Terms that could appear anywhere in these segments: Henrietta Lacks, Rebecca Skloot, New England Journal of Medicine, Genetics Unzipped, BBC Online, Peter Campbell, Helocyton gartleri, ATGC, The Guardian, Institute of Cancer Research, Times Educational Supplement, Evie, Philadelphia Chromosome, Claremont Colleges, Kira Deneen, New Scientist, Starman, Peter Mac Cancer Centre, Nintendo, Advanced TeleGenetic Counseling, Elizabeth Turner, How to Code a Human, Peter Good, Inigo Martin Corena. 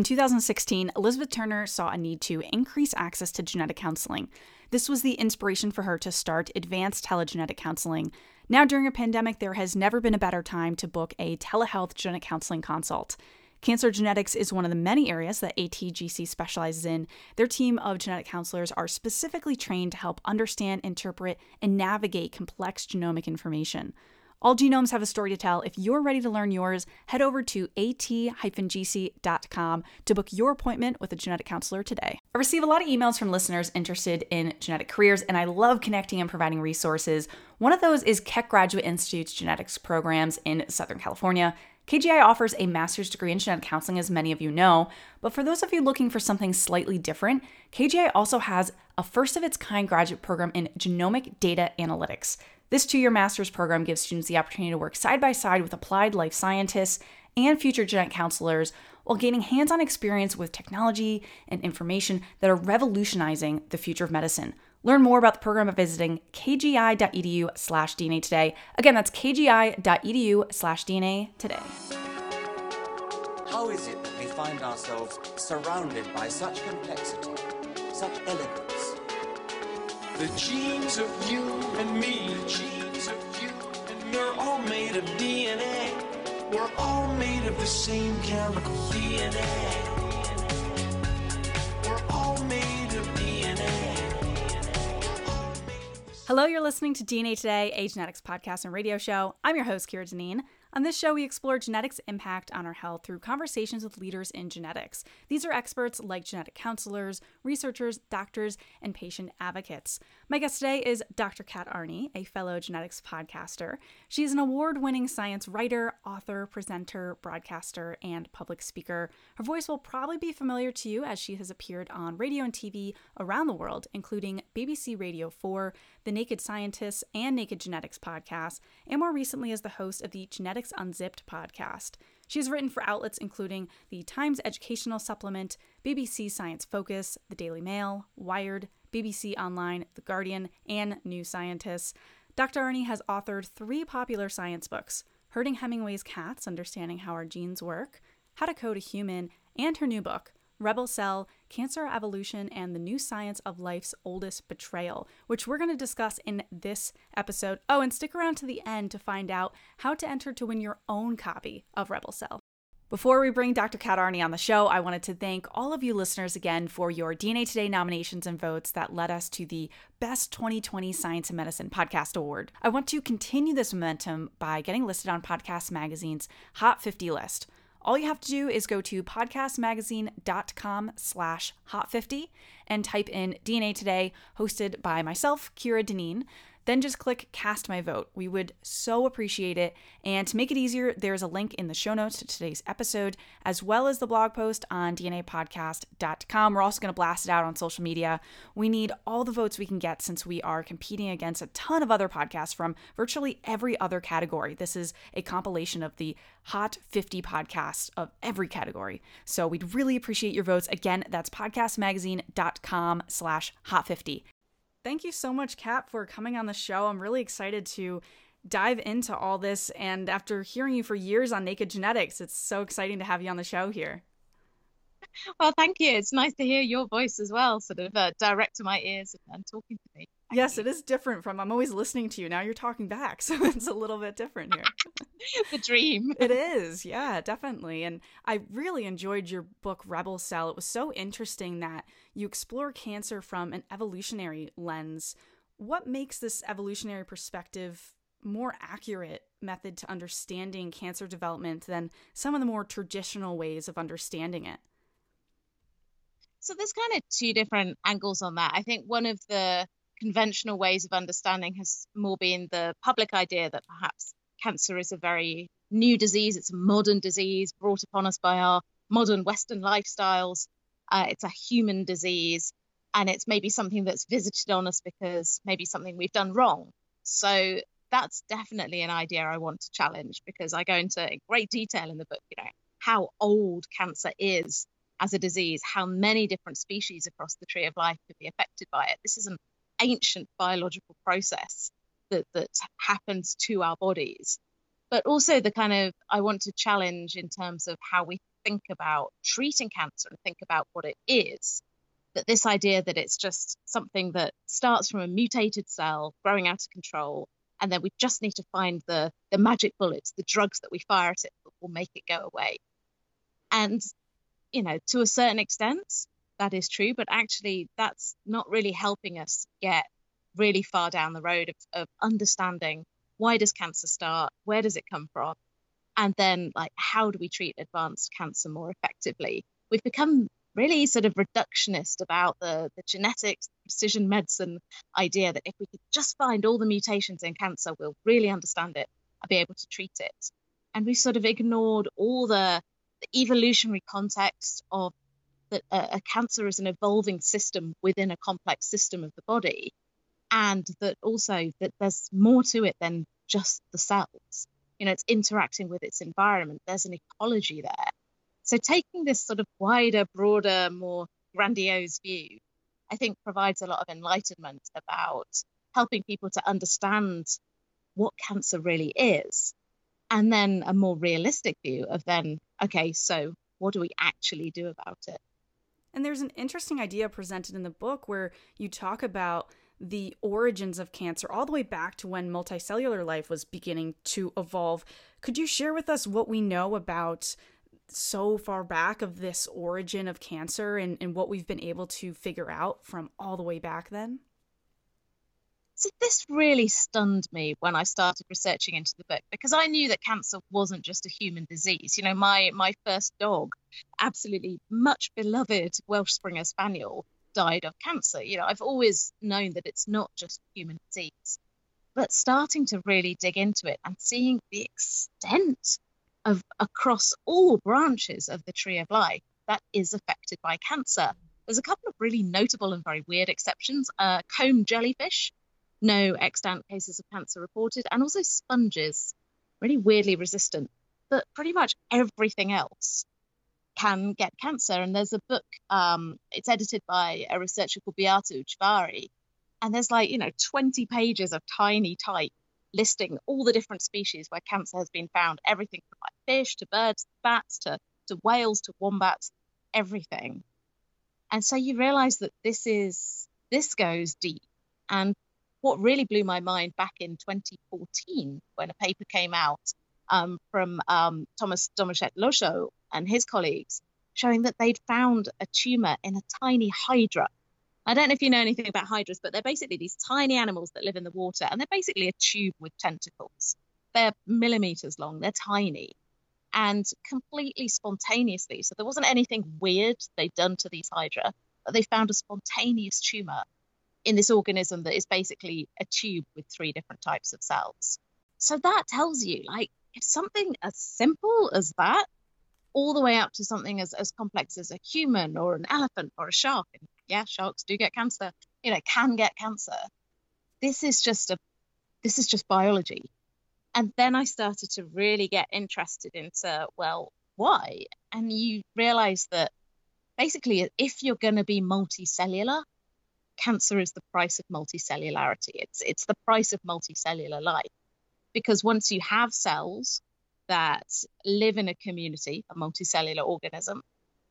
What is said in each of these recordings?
In 2016, Elizabeth Turner saw a need to increase access to genetic counseling. This was the inspiration for her to start Advanced TeleGenetic Counseling. Now, during a pandemic, there has never been a better time to book a telehealth genetic counseling consult. Cancer genetics is one of the many areas that ATGC specializes in. Their team of genetic counselors are specifically trained to help understand, interpret, and navigate complex genomic information. All genomes have a story to tell. If you're ready to learn yours, head over to at-gc.com to book your appointment with a genetic counselor today. I receive a lot of emails from listeners interested in genetic careers, and I love connecting and providing resources. One of those is Keck Graduate Institute's genetics programs in Southern California. KGI offers a master's degree in genetic counseling, as many of you know, but for those of you looking for something slightly different, KGI also has a first-of-its-kind graduate program in genomic data analytics. This two-year master's program gives students the opportunity to work side-by-side with applied life scientists and future genetic counselors while gaining hands-on experience with technology and information that are revolutionizing the future of medicine. Learn more about the program by visiting kgi.edu/DNA today. Again, that's kgi.edu/DNA today. How is it that we find ourselves surrounded by such complexity, such elegance? The genes of you and me, the genes of you and me, we're all made of DNA. We're all made of the same chemical DNA. We're all made of DNA. Hello, you're listening to DNA Today, a genetics podcast and radio show. I'm your host, Kira Deneen. On this show, we explore genetics' impact on our health through conversations with leaders in genetics. These are experts like genetic counselors, researchers, doctors, and patient advocates. My guest today is Dr. Kat Arney, a fellow genetics podcaster. She is an award-winning science writer, author, presenter, broadcaster, and public speaker. Her voice will probably be familiar to you as she has appeared on radio and TV around the world, including BBC Radio 4, The Naked Scientists, and Naked Genetics podcasts, and more recently as the host of the Genetics Unzipped podcast. She's written for outlets including the Times Educational Supplement, BBC Science Focus, The Daily Mail, Wired, BBC Online, The Guardian, and New Scientist. Dr. Arney has authored three popular science books: Herding Hemingway's Cats, Understanding How Our Genes Work, How to Code a Human, and her new book, Rebel Cell, Cancer Evolution, and the New Science of Life's Oldest Betrayal, which we're going to discuss in this episode. Oh, and stick around to the end to find out how to enter to win your own copy of Rebel Cell. Before we bring Dr. Kat Arney on the show, I wanted to thank all of you listeners again for your DNA Today nominations and votes that led us to the Best 2020 Science and Medicine Podcast Award. I want to continue this momentum by getting listed on Podcast Magazine's Hot 50 list. All you have to do is go to podcastmagazine.com/hot50 and type in DNA Today, hosted by myself, Kira Deneen. Then just click Cast My Vote. We would so appreciate it. And to make it easier, there's a link in the show notes to today's episode, as well as the blog post on dnapodcast.com. We're also going to blast it out on social media. We need all the votes we can get since we are competing against a ton of other podcasts from virtually every other category. This is a compilation of the Hot 50 podcasts of every category. So we'd really appreciate your votes. Again, that's podcastmagazine.com/hot50. Thank you so much, Kat, for coming on the show. I'm really excited to dive into all this. And after hearing you for years on Naked Genetics, it's so exciting to have you on the show here. Well, thank you. It's nice to hear your voice as well, sort of direct to my ears and talking to me. Yes, it is different from, I'm always listening to you. Now you're talking back. So it's a little bit different here. The dream. It is. Yeah, definitely. And I really enjoyed your book, Rebel Cell. It was so interesting that you explore cancer from an evolutionary lens. What makes this evolutionary perspective more accurate method to understanding cancer development than some of the more traditional ways of understanding it? So there's kind of two different angles on that. I think one of the conventional ways of understanding has more been the public idea that perhaps cancer is a very new disease. It's a modern disease brought upon us by our modern Western lifestyles. It's a human disease, and it's maybe something that's visited on us because maybe something we've done wrong. So that's definitely an idea I want to challenge, because I go into great detail in the book, you know, how old cancer is as a disease, how many different species across the tree of life could be affected by it. This is an ancient biological process that happens to our bodies. But also the kind of, I want to challenge in terms of how we think about treating cancer and think about what it is, that this idea that it's just something that starts from a mutated cell growing out of control, and then we just need to find the magic bullets, the drugs that we fire at it that will make it go away. And, you know, to a certain extent, that is true, but actually that's not really helping us get really far down the road of understanding why does cancer start, where does it come from, and then like how do we treat advanced cancer more effectively. We've become really sort of reductionist about the genetics, precision medicine idea that if we could just find all the mutations in cancer, we'll really understand it and be able to treat it. And we sort of ignored all the evolutionary context of that a cancer is an evolving system within a complex system of the body, and that also that there's more to it than just the cells. You know, it's interacting with its environment. There's an ecology there. So taking this sort of wider, broader, more grandiose view, I think provides a lot of enlightenment about helping people to understand what cancer really is. And then a more realistic view of then, okay, so what do we actually do about it? And there's an interesting idea presented in the book where you talk about the origins of cancer all the way back to when multicellular life was beginning to evolve. Could you share with us what we know about so far back of this origin of cancer and what we've been able to figure out from all the way back then? So this really stunned me when I started researching into the book, because I knew that cancer wasn't just a human disease. You know, my first dog, absolutely much beloved Welsh Springer Spaniel, died of cancer. You know, I've always known that it's not just a human disease, but starting to really dig into it and seeing the extent of across all branches of the tree of life that is affected by cancer. There's a couple of really notable and very weird exceptions. Comb jellyfish, no extant cases of cancer reported, and also sponges, really weirdly resistant. But pretty much everything else can get cancer. And there's a book, it's edited by a researcher called Beata Uchvari, and there's like, you know, 20 pages of tiny type listing all the different species where cancer has been found, everything from like fish to birds, bats to whales to wombats, everything. And so you realise that this goes deep. And what really blew my mind back in 2014, when a paper came out from Thomas Domachet-Losho and his colleagues, showing that they'd found a tumour in a tiny hydra. I don't know if you know anything about hydras, but they're basically these tiny animals that live in the water, and they're basically a tube with tentacles. They're millimetres long, they're tiny, and completely spontaneously. So there wasn't anything weird they'd done to these hydra, but they found a spontaneous tumour in this organism that is basically a tube with three different types of cells. So that tells you, like, if something as simple as that, all the way up to something as complex as a human or an elephant or a shark, and yeah, sharks do get cancer, you know, can get cancer. This is just biology. And then I started to really get interested into, well, why? And you realize that basically if you're going to be multicellular, cancer is the price of multicellularity. It's the price of multicellular life, because once you have cells that live in a community, a multicellular organism,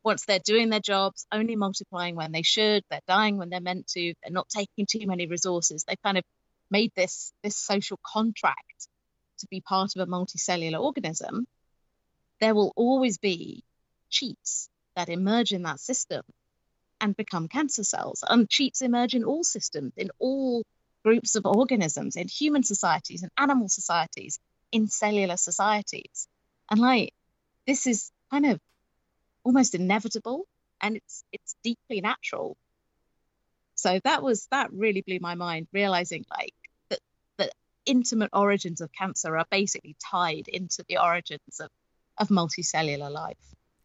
once they're doing their jobs, only multiplying when they should, they're dying when they're meant to, they're not taking too many resources. They kind of made this social contract to be part of a multicellular organism. There will always be cheats that emerge in that system and become cancer cells. And cheats emerge in all systems, in all groups of organisms, in human societies, in animal societies, in cellular societies. And like, this is kind of almost inevitable, and it's deeply natural. So that really blew my mind, realizing like that the intimate origins of cancer are basically tied into the origins of multicellular life.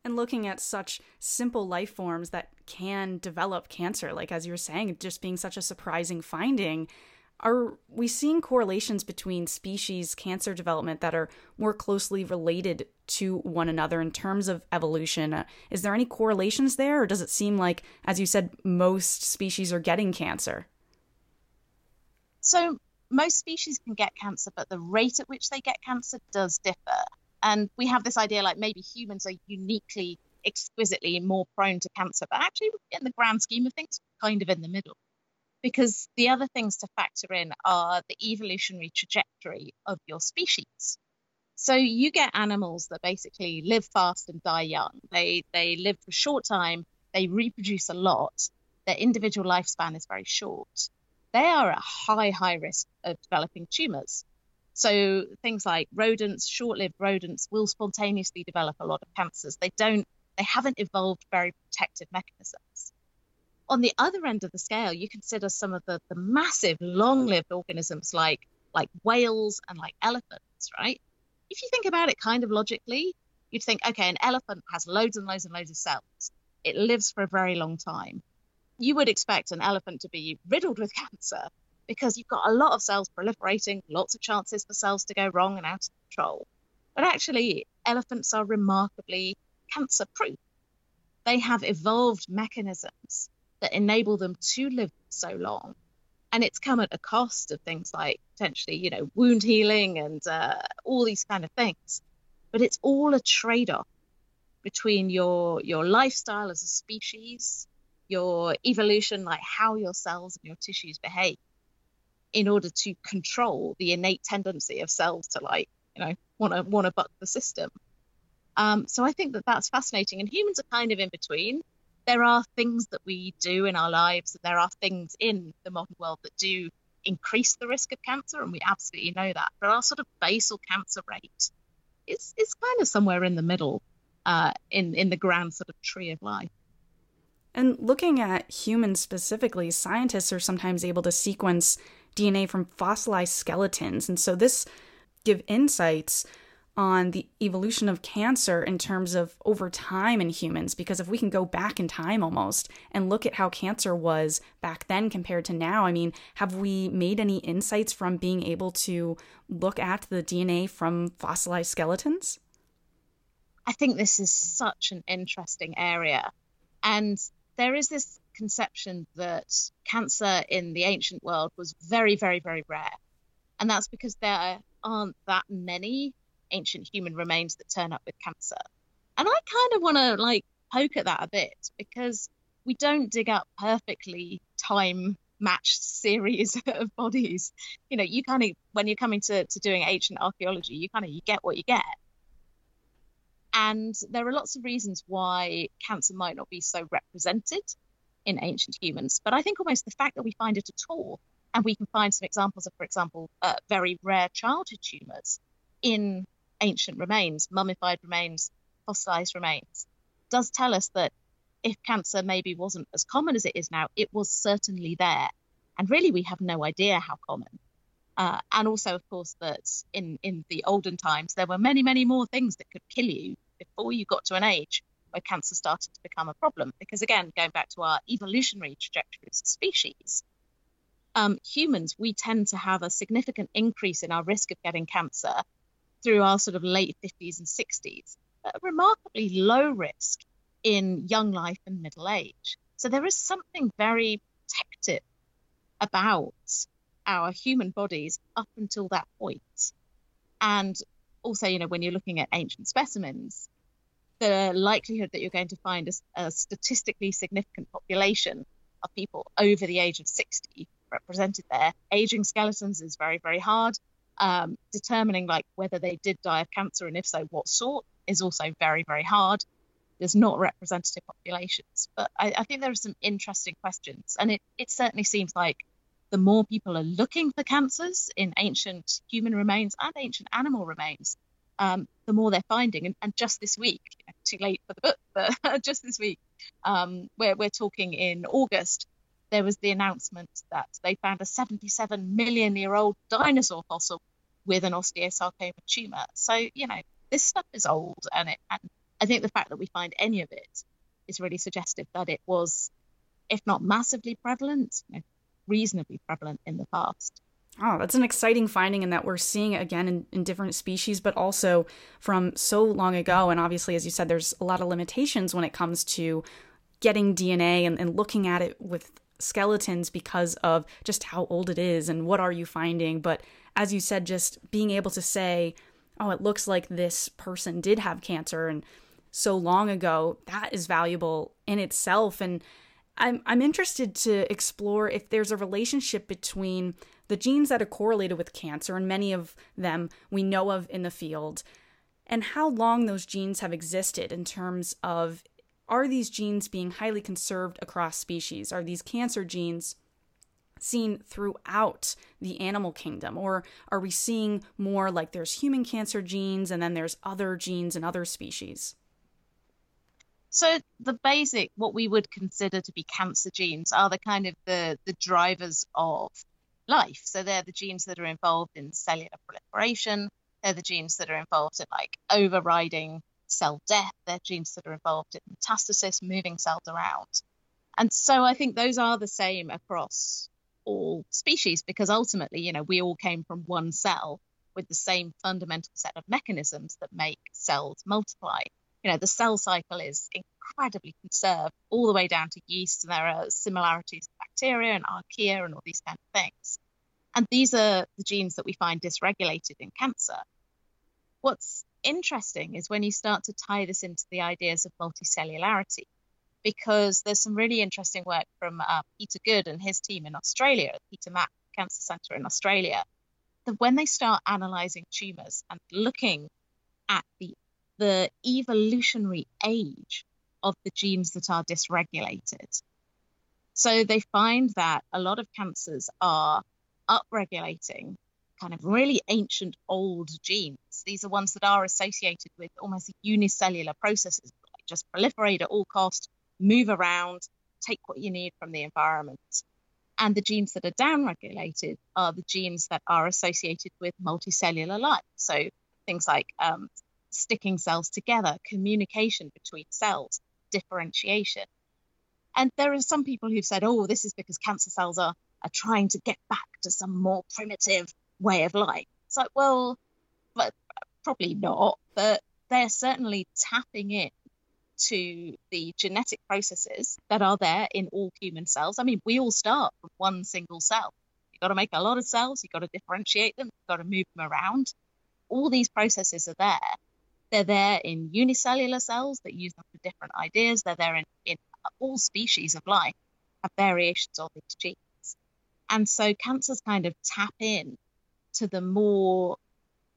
And looking at such simple life forms that can develop cancer, like as you were saying, just being such a surprising finding, are we seeing correlations between species cancer development that are more closely related to one another in terms of evolution? Is there any correlations there, or does it seem like, as you said, most species are getting cancer? So most species can get cancer, but the rate at which they get cancer does differ. And we have this idea like maybe humans are uniquely, exquisitely more prone to cancer. But actually, in the grand scheme of things, kind of in the middle. Because the other things to factor in are the evolutionary trajectory of your species. So you get animals that basically live fast and die young. They live for a short time. They reproduce a lot. Their individual lifespan is very short. They are at high risk of developing tumours. So things like rodents, short-lived rodents, will spontaneously develop a lot of cancers. They haven't evolved very protective mechanisms. On the other end of the scale, you consider some of the massive long-lived organisms like whales and like elephants, right? If you think about it kind of logically, you'd think, okay, an elephant has loads and loads and loads of cells. It lives for a very long time. You would expect an elephant to be riddled with cancer because you've got a lot of cells proliferating, lots of chances for cells to go wrong and out of control. But actually, elephants are remarkably cancer-proof. They have evolved mechanisms that enable them to live so long. And it's come at a cost of things like potentially, you know, wound healing and all these kind of things. But it's all a trade-off between your lifestyle as a species, your evolution, like how your cells and your tissues behave, in order to control the innate tendency of cells to, like, you know, want to buck the system. So I think that that's fascinating. And humans are kind of in between. There are things that we do in our lives, and there are things in the modern world that do increase the risk of cancer, and we absolutely know that. But our sort of basal cancer rate is kind of somewhere in the middle, in the grand sort of tree of life. And looking at humans specifically, scientists are sometimes able to sequence DNA from fossilized skeletons, and so this gives insights on the evolution of cancer in terms of over time in humans, because if we can go back in time almost and look at how cancer was back then compared to now, I mean, have we made any insights from being able to look at the DNA from fossilized skeletons? I think this is such an interesting area. And there is this conception that cancer in the ancient world was very, very, very rare. And that's because there aren't that many ancient human remains that turn up with cancer. And I kind of want to like poke at that a bit, because we don't dig up perfectly time matched series of bodies. You know, you kind of, when you're coming to doing ancient archaeology, you get what you get. And there are lots of reasons why cancer might not be so represented in ancient humans. But I think almost the fact that we find it at all, and we can find some examples of, for example, very rare childhood tumours in ancient remains, mummified remains, fossilized remains, does tell us that if cancer maybe wasn't as common as it is now, it was certainly there. And really, we have no idea how common. And also, of course, that in the olden times, there were many, many more things that could kill you before you got to an age where cancer started to become a problem. Because again, going back to our evolutionary trajectory as a species, humans, we tend to have a significant increase in our risk of getting cancer through our sort of late 50s and 60s, at a remarkably low risk in young life and middle age. So there is something very protective about our human bodies up until that point. And also, you know, when you're looking at ancient specimens, the likelihood that you're going to find a statistically significant population of people over the age of 60 represented there. Aging skeletons is very, very hard. Determining like whether they did die of cancer, and if so, what sort, is also very, very hard. There's not representative populations. But I think there are some interesting questions. And it certainly seems like the more people are looking for cancers in ancient human remains and ancient animal remains, the more they're finding. And just this week, too late for the book, but just this week, where we're talking in August, there was the announcement that they found a 77 million year old dinosaur fossil with an osteosarcoma tumor. So, you know, this stuff is old. And I think the fact that we find any of it is really suggestive that it was, if not massively prevalent, you know, reasonably prevalent in the past. Oh, that's an exciting finding, and that we're seeing again in different species, but also from so long ago. And obviously, as you said, there's a lot of limitations when it comes to getting DNA and looking at it with skeletons because of just how old it is and what are you finding. But as you said, just being able to say, oh, it looks like this person did have cancer and so long ago, that is valuable in itself. And I'm interested to explore if there's a relationship between the genes that are correlated with cancer, and many of them we know of in the field, and how long those genes have existed in terms of, are these genes being highly conserved across species? Are these cancer genes seen throughout the animal kingdom? Or are we seeing more like there's human cancer genes and then there's other genes in other species? So the basic, what we would consider to be cancer genes are the kind of the drivers of life. So they're the genes that are involved in cellular proliferation. They're the genes that are involved in like overriding cell death. They're genes that are involved in metastasis, moving cells around. And so I think those are the same across all species, because ultimately, you know, we all came from one cell with the same fundamental set of mechanisms that make cells multiply. You know, the cell cycle is incredibly conserved all the way down to yeast, and there are similarities to bacteria and archaea and all these kind of things. And these are the genes that we find dysregulated in cancer. What's interesting is when you start to tie this into the ideas of multicellularity, because there's some really interesting work from Peter Good and his team in Australia, at Peter Mac Cancer Centre in Australia, that when they start analysing tumours and looking at the evolutionary age of the genes that are dysregulated. So they find that a lot of cancers are upregulating kind of really ancient old genes. These are ones that are associated with almost unicellular processes, like just proliferate at all costs, move around, take what you need from the environment. And the genes that are downregulated are the genes that are associated with multicellular life. So things like sticking cells together, communication between cells, differentiation. And there are some people who've said, oh, this is because cancer cells are trying to get back to some more primitive way of life. It's like, well, but probably not, but they're certainly tapping in to the genetic processes that are there in all human cells. I mean, we all start from one single cell. You've got to make a lot of cells, you've got to differentiate them, you've got to move them around. All these processes are there. They're there in unicellular cells that use them for different ideas. They're there in all species of life, have variations of these genes. And so cancers kind of tap in to the more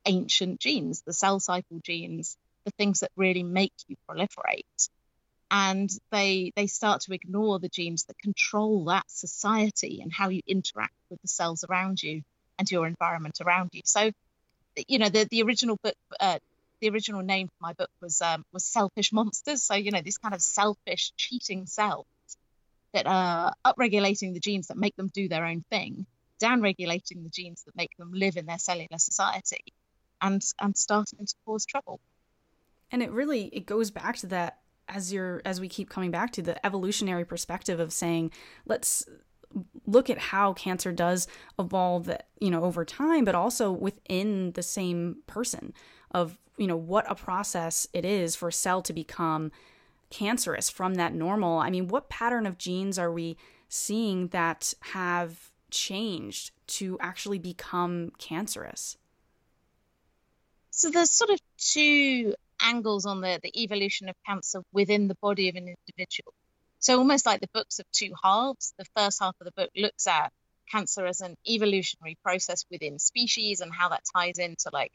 ancient genes, the cell cycle genes, the things that really make you proliferate. And they start to ignore the genes that control that society and how you interact with the cells around you and your environment around you. So, you know, the original book, the original name for my book was Selfish Monsters. So, you know, these kind of selfish, cheating cells that are upregulating the genes that make them do their own thing, downregulating the genes that make them live in their cellular society, and starting to cause trouble. And it goes back to that, as we keep coming back to the evolutionary perspective of saying, let's look at how cancer does evolve, you know, over time, but also within the same person of, you know, what a process it is for a cell to become cancerous from that normal. I mean, what pattern of genes are we seeing that have changed to actually become cancerous? So there's sort of two angles on the evolution of cancer within the body of an individual. So almost like the books of two halves, the first half of the book looks at cancer as an evolutionary process within species and how that ties into like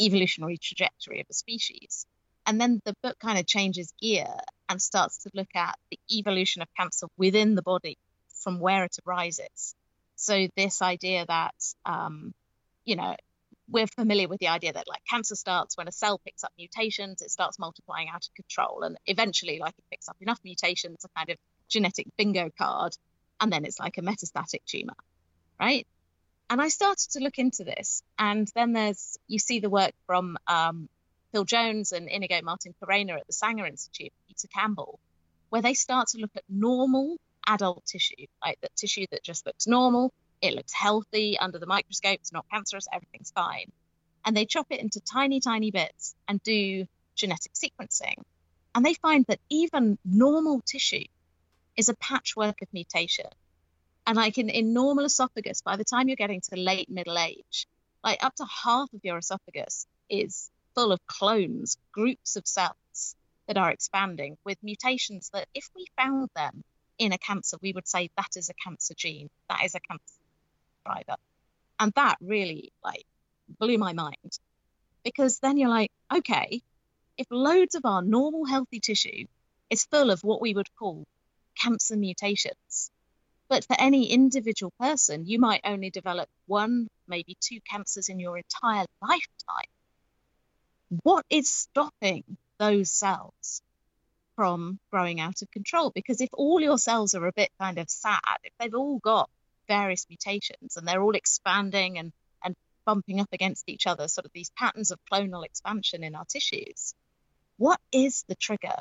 evolutionary trajectory of a species. And then the book kind of changes gear and starts to look at the evolution of cancer within the body from where it arises. So this idea that, you know, we're familiar with the idea that like cancer starts when a cell picks up mutations, it starts multiplying out of control. And eventually like it picks up enough mutations, a kind of genetic bingo card, and then it's like a metastatic tumor, right? And I started to look into this. And then you see the work from Phil Jones and Inigo Martin Corena at the Sanger Institute, Peter Campbell, where they start to look at normal adult tissue, like the tissue that just looks normal. It looks healthy under the microscope. It's not cancerous. Everything's fine. And they chop it into tiny, tiny bits and do genetic sequencing. And they find that even normal tissue is a patchwork of mutation. And like in normal esophagus, by the time you're getting to late middle age, like up to half of your esophagus is full of clones, groups of cells that are expanding with mutations that if we found them in a cancer, we would say that is a cancer gene, that is a cancer driver. And that really blew my mind, because then you're like, okay, if loads of our normal healthy tissue is full of what we would call cancer mutations, but for any individual person, you might only develop one, maybe two cancers in your entire lifetime. What is stopping those cells from growing out of control? Because if all your cells are a bit kind of sad, if they've all got various mutations and they're all expanding and bumping up against each other, sort of these patterns of clonal expansion in our tissues, what is the trigger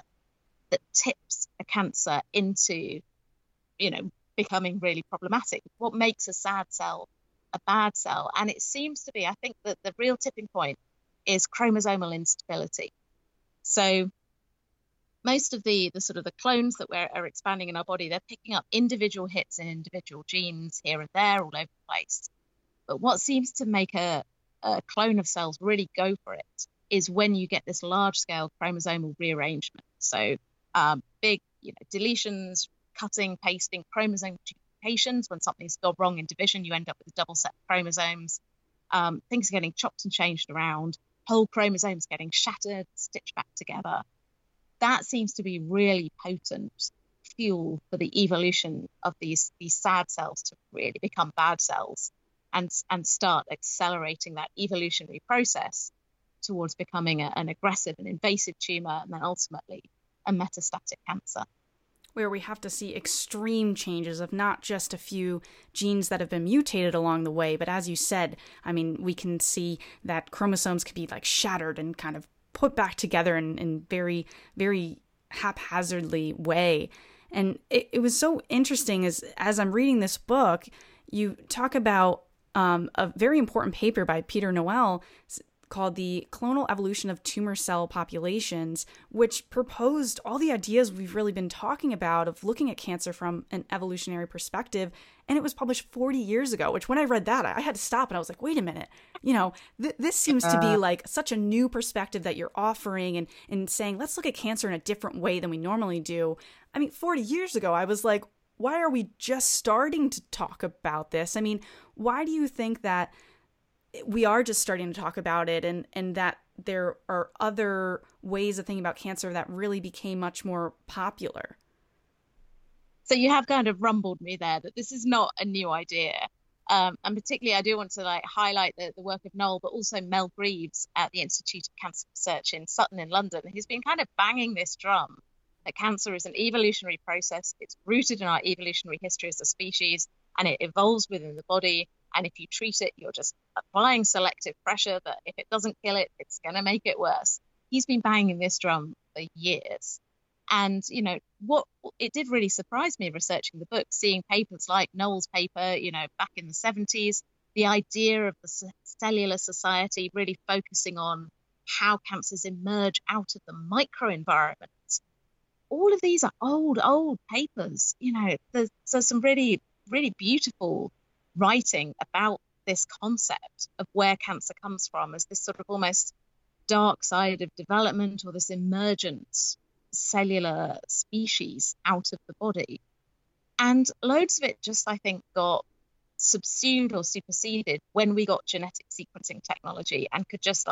that tips a cancer into, becoming really problematic? What makes a sad cell a bad cell? And it seems to be, I think that the real tipping point is chromosomal instability. So most of the sort of the clones that are expanding in our body, they're picking up individual hits in individual genes here and there, all over the place. But what seems to make a clone of cells really go for it is when you get this large-scale chromosomal rearrangement. So big deletions, cutting, pasting, chromosome duplications. When something's gone wrong in division, you end up with a double set of chromosomes. Things are getting chopped and changed around. Whole chromosomes getting shattered, stitched back together. That seems to be really potent fuel for the evolution of these sad cells to really become bad cells and start accelerating that evolutionary process towards becoming an aggressive and invasive tumour, and then ultimately a metastatic cancer, where we have to see extreme changes of not just a few genes that have been mutated along the way, but as you said, we can see that chromosomes can be shattered and kind of put back together in very, very haphazardly way. And it was so interesting as I'm reading this book, you talk about a very important paper by Peter Noel called The Clonal Evolution of Tumor Cell Populations, which proposed all the ideas we've really been talking about of looking at cancer from an evolutionary perspective. And it was published 40 years ago, which when I read that, I had to stop and I was like, wait a minute, this seems to be such a new perspective that you're offering and saying, let's look at cancer in a different way than we normally do. 40 years ago, I was like, why are we just starting to talk about this? Why do you think that we are just starting to talk about it and that there are other ways of thinking about cancer that really became much more popular? So you have kind of rumbled me there that this is not a new idea. And particularly I do want to highlight the work of Noel, but also Mel Greaves at the Institute of Cancer Research in Sutton in London. He's been kind of banging this drum that cancer is an evolutionary process. It's rooted in our evolutionary history as a species, and it evolves within the body. And if you treat it, you're just applying selective pressure that if it doesn't kill it, it's going to make it worse. He's been banging this drum for years. And, what it did really surprise me researching the book, seeing papers like Noel's paper, back in the 70s, the idea of the cellular society really focusing on how cancers emerge out of the microenvironment. All of these are old papers. There's some really, really beautiful writing about this concept of where cancer comes from as this sort of almost dark side of development, or this emergent cellular species out of the body. And loads of it just, I think, got subsumed or superseded when we got genetic sequencing technology and could just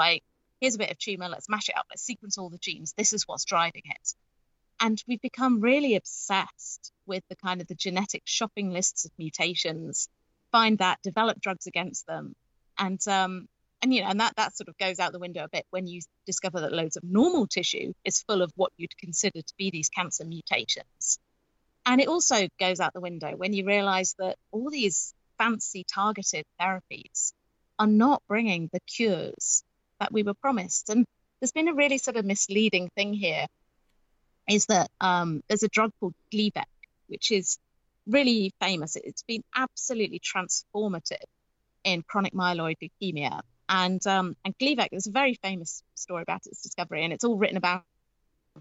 here's a bit of tumor, let's mash it up, let's sequence all the genes, this is what's driving it. And we've become really obsessed with the kind of the genetic shopping lists of mutations, find that, develop drugs against them, and that sort of goes out the window a bit when you discover that loads of normal tissue is full of what you'd consider to be these cancer mutations. And it also goes out the window when you realize that all these fancy targeted therapies are not bringing the cures that we were promised. And there's been a really sort of misleading thing here, is that there's a drug called Gleevec, which is really famous. It's been absolutely transformative in chronic myeloid leukemia. And Gleevec, there's a very famous story about its discovery, and it's all written about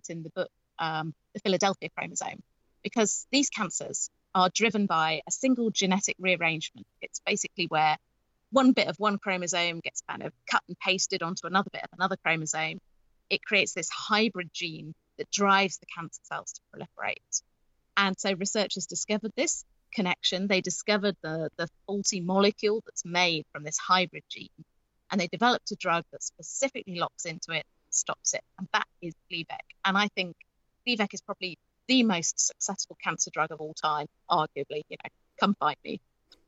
in the book, The Philadelphia Chromosome, because these cancers are driven by a single genetic rearrangement. It's basically where one bit of one chromosome gets kind of cut and pasted onto another bit of another chromosome, it creates this hybrid gene that drives the cancer cells to proliferate. And so researchers discovered this connection. They discovered the faulty molecule that's made from this hybrid gene, and they developed a drug that specifically locks into it, stops it, and that is Gleevec. And I think Gleevec is probably the most successful cancer drug of all time, arguably, you know, come find me.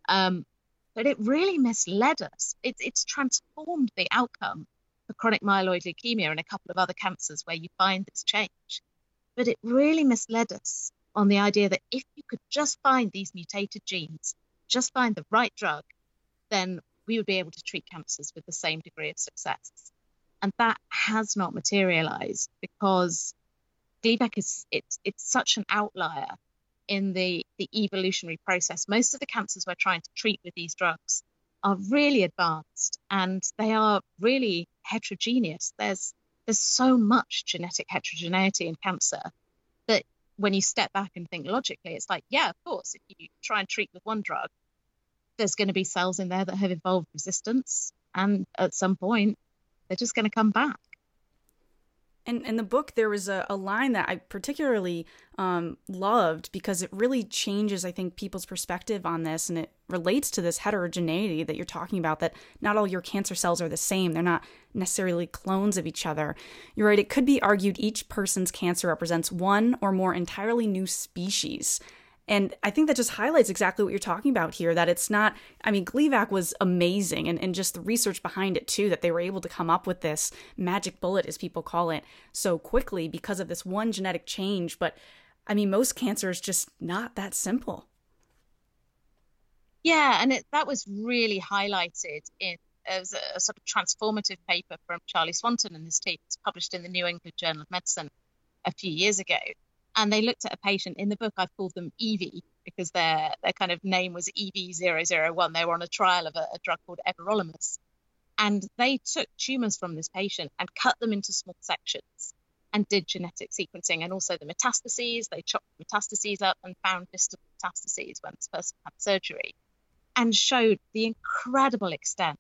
But it really misled us. It's transformed the outcome for chronic myeloid leukemia and a couple of other cancers where you find this change. But it really misled us on the idea that if you could just find these mutated genes, just find the right drug, then we would be able to treat cancers with the same degree of success. And that has not materialized because Gleevec is it's such an outlier in the evolutionary process. Most of the cancers we're trying to treat with these drugs are really advanced and they are really heterogeneous. There's so much genetic heterogeneity in cancer that when you step back and think logically, it's like, yeah, of course, if you try and treat with one drug, there's going to be cells in there that have evolved resistance, and at some point, they're just going to come back. And in the book, there was a line that I particularly loved because it really changes, I think, people's perspective on this. And it relates to this heterogeneity that you're talking about, that not all your cancer cells are the same. They're not necessarily clones of each other. You're right. It could be argued each person's cancer represents one or more entirely new species. And I think that just highlights exactly what you're talking about here, that it's not, I mean, Gleevec was amazing and just the research behind it too, that they were able to come up with this magic bullet, as people call it, so quickly because of this one genetic change. But I mean, most cancer is just not that simple. Yeah, and that was really highlighted in a sort of transformative paper from Charlie Swanton and his team. It's published in the New England Journal of Medicine a few years ago. And they looked at a patient in the book. I've called them Evie because their kind of name was EV001. They were on a trial of a drug called everolimus. And they took tumours from this patient and cut them into small sections and did genetic sequencing. And also the metastases, they chopped the metastases up and found distant metastases when this person had surgery, and showed the incredible extent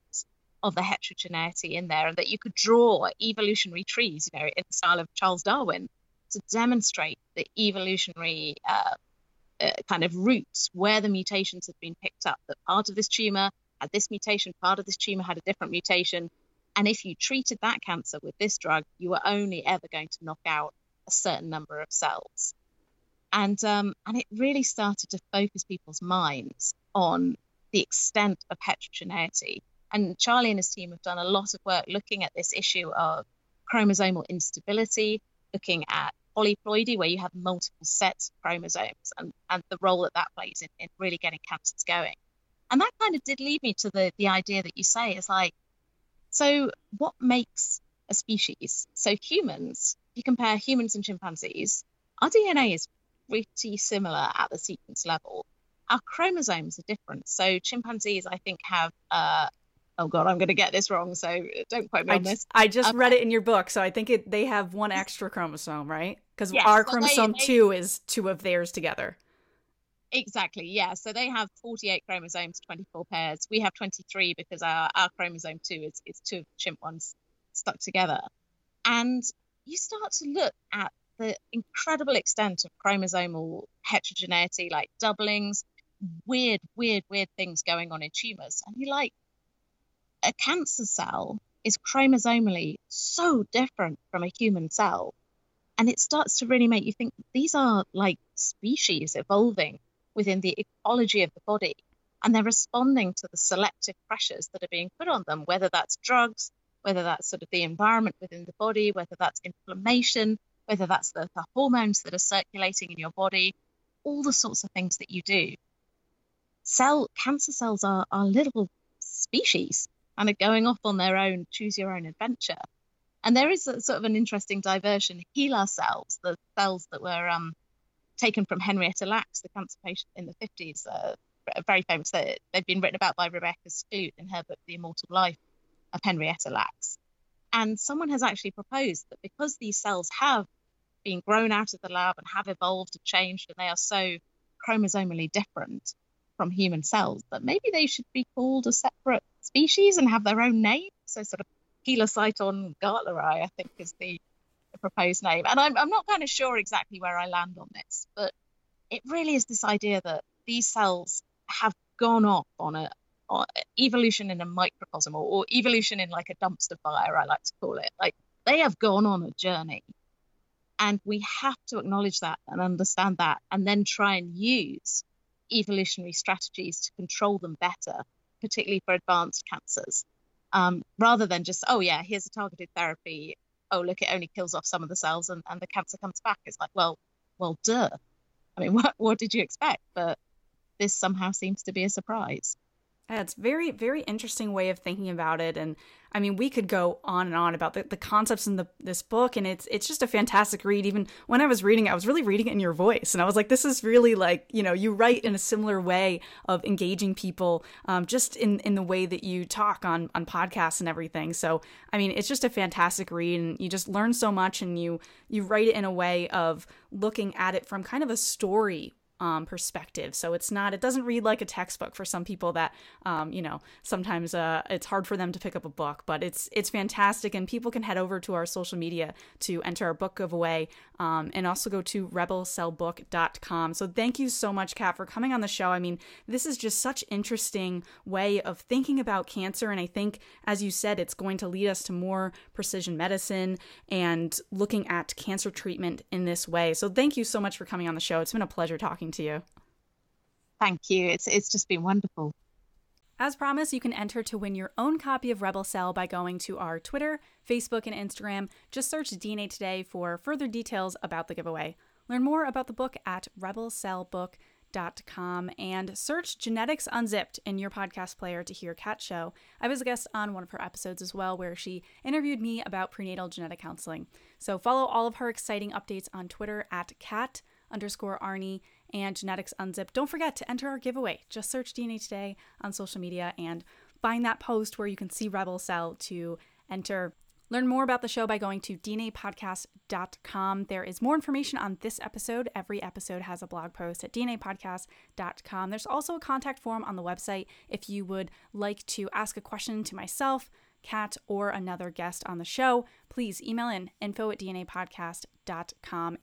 of the heterogeneity in there, and that you could draw evolutionary trees, you know, in the style of Charles Darwin, to demonstrate the evolutionary kind of roots where the mutations had been picked up, that part of this tumour had this mutation, part of this tumour had a different mutation. And if you treated that cancer with this drug, you were only ever going to knock out a certain number of cells. And it really started to focus people's minds on the extent of heterogeneity. And Charlie and his team have done a lot of work looking at this issue of chromosomal instability, looking at polyploidy, where you have multiple sets of chromosomes, and the role that plays in really getting cancers going. And that kind of did lead me to the idea that you say is like, so what makes a species? So humans, if you compare humans and chimpanzees, our DNA is pretty similar at the sequence level. Our chromosomes are different. So chimpanzees, I think, have oh God, I'm going to get this wrong, so don't quote me on this. I just read it in your book, so I think they have one extra chromosome, right? Because yes, our chromosome 2 is two of theirs together. Exactly, yeah. So they have 48 chromosomes, 24 pairs. We have 23 because our chromosome 2 is two of the chimp ones stuck together. And you start to look at the incredible extent of chromosomal heterogeneity, like doublings, weird things going on in tumours. And you're like, a cancer cell is chromosomally so different from a human cell. And it starts to really make you think these are like species evolving within the ecology of the body. And they're responding to the selective pressures that are being put on them, whether that's drugs, whether that's sort of the environment within the body, whether that's inflammation, whether that's the hormones that are circulating in your body, all the sorts of things that you do. Cancer cells are little species, and are going off on their own, choose your own adventure. And there is sort of an interesting diversion. HeLa cells, the cells that were taken from Henrietta Lacks, the cancer patient in the 50s, very famous. They've been written about by Rebecca Skloot in her book, The Immortal Life of Henrietta Lacks. And someone has actually proposed that because these cells have been grown out of the lab and have evolved and changed, and they are so chromosomally different from human cells, that maybe they should be called a separate species and have their own name. So sort of Helocyton gartleri, I think, is the proposed name. And I'm not kind of sure exactly where I land on this, but it really is this idea that these cells have gone off on evolution in a microcosm, or evolution in like a dumpster fire, I like to call it. Like they have gone on a journey, and we have to acknowledge that and understand that, and then try and use evolutionary strategies to control them better, particularly for advanced cancers, rather than just, oh yeah, here's a targeted therapy. Oh, look, it only kills off some of the cells and the cancer comes back. It's like, well, duh. I mean, what did you expect? But this somehow seems to be a surprise. Yeah, it's very, very interesting way of thinking about it. And I mean, we could go on and on about the concepts in this book. And it's just a fantastic read. Even when I was reading, I was really reading it in your voice. And I was like, this is really like, you know, you write in a similar way of engaging people, just in the way that you talk on podcasts and everything. So, I mean, it's just a fantastic read. And you just learn so much, and you write it in a way of looking at it from kind of a story perspective. So it doesn't read like a textbook for some people that, sometimes it's hard for them to pick up a book, but it's fantastic. And people can head over to our social media to enter our book giveaway, and also go to rebelcellbook.com. So thank you so much, Kat, for coming on the show. I mean, this is just such interesting way of thinking about cancer. And I think, as you said, it's going to lead us to more precision medicine and looking at cancer treatment in this way. So thank you so much for coming on the show. It's been a pleasure talking to you. Thank you. It's just been wonderful. As promised, you can enter to win your own copy of Rebel Cell by going to our Twitter, Facebook, and Instagram. Just search DNA Today for further details about the giveaway. Learn more about the book at rebelcellbook.com and search Genetics Unzipped in your podcast player to hear Kat's show. I was a guest on one of her episodes as well, where she interviewed me about prenatal genetic counseling. So follow all of her exciting updates on Twitter at Kat_Arney and Genetics Unzipped. Don't forget to enter our giveaway. Just search DNA Today on social media and find that post where you can see Rebel Cell to enter. Learn more about the show by going to dnapodcast.com. There is more information on this episode. Every episode has a blog post at dnapodcast.com. There's also a contact form on the website if you would like to ask a question to myself, Kat, or another guest on the show. Please email in info@dnapodcast.com.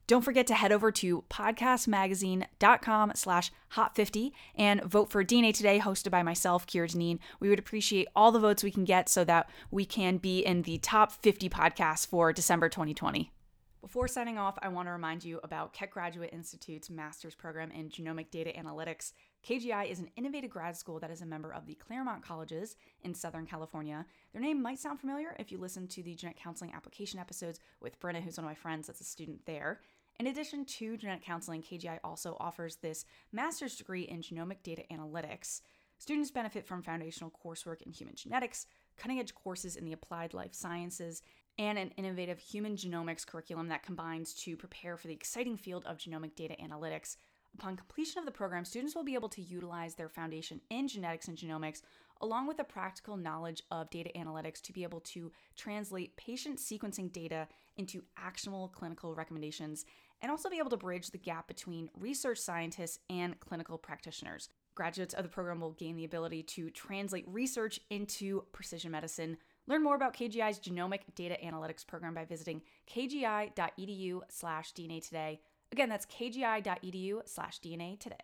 Don't forget to head over to podcastmagazine.com/hot50 and vote for DNA Today, hosted by myself, Kira Deneen. We would appreciate all the votes we can get so that we can be in the top 50 podcasts for December 2020. Before signing off, I want to remind you about Keck Graduate Institute's master's program in genomic data analytics. KGI is an innovative grad school that is a member of the Claremont Colleges in Southern California. Their name might sound familiar if you listen to the genetic counseling application episodes with Brenna, who's one of my friends that's a student there. In addition to genetic counseling, KGI also offers this master's degree in genomic data analytics. Students benefit from foundational coursework in human genetics, cutting-edge courses in the applied life sciences, and an innovative human genomics curriculum that combines to prepare for the exciting field of genomic data analytics. Upon completion of the program, students will be able to utilize their foundation in genetics and genomics, along with the practical knowledge of data analytics, to be able to translate patient sequencing data into actionable clinical recommendations, and also be able to bridge the gap between research scientists and clinical practitioners. Graduates of the program will gain the ability to translate research into precision medicine. Learn more about KGI's genomic data analytics program by visiting kgi.edu/DNA Today. Again, that's kgi.edu/DNA Today.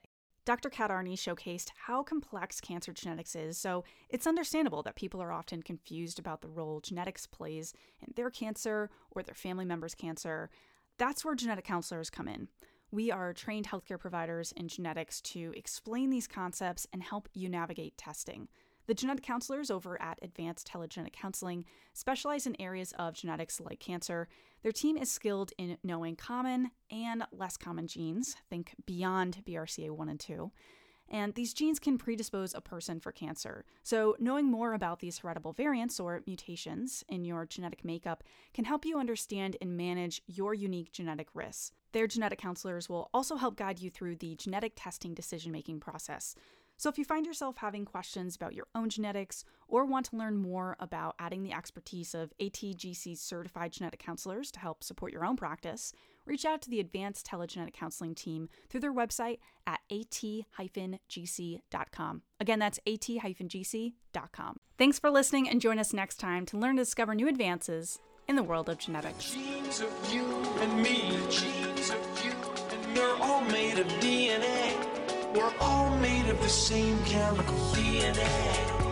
Dr. Kat Arney showcased how complex cancer genetics is, so it's understandable that people are often confused about the role genetics plays in their cancer or their family members' cancer. That's where genetic counselors come in. We are trained healthcare providers in genetics to explain these concepts and help you navigate testing. The genetic counselors over at Advanced TeleGenetic Counseling specialize in areas of genetics like cancer. Their team is skilled in knowing common and less common genes, think beyond BRCA1 and 2, and these genes can predispose a person for cancer. So knowing more about these heritable variants or mutations in your genetic makeup can help you understand and manage your unique genetic risks. Their genetic counselors will also help guide you through the genetic testing decision-making process. So if you find yourself having questions about your own genetics or want to learn more about adding the expertise of ATGC-certified genetic counselors to help support your own practice, reach out to the Advanced TeleGenetic Counseling team through their website at at-gc.com. Again, that's at-gc.com. Thanks for listening, and join us next time to learn to discover new advances in the world of genetics. Genes of you and me, genes of you and me. We're all made of DNA. We're all made of the same chemical DNA.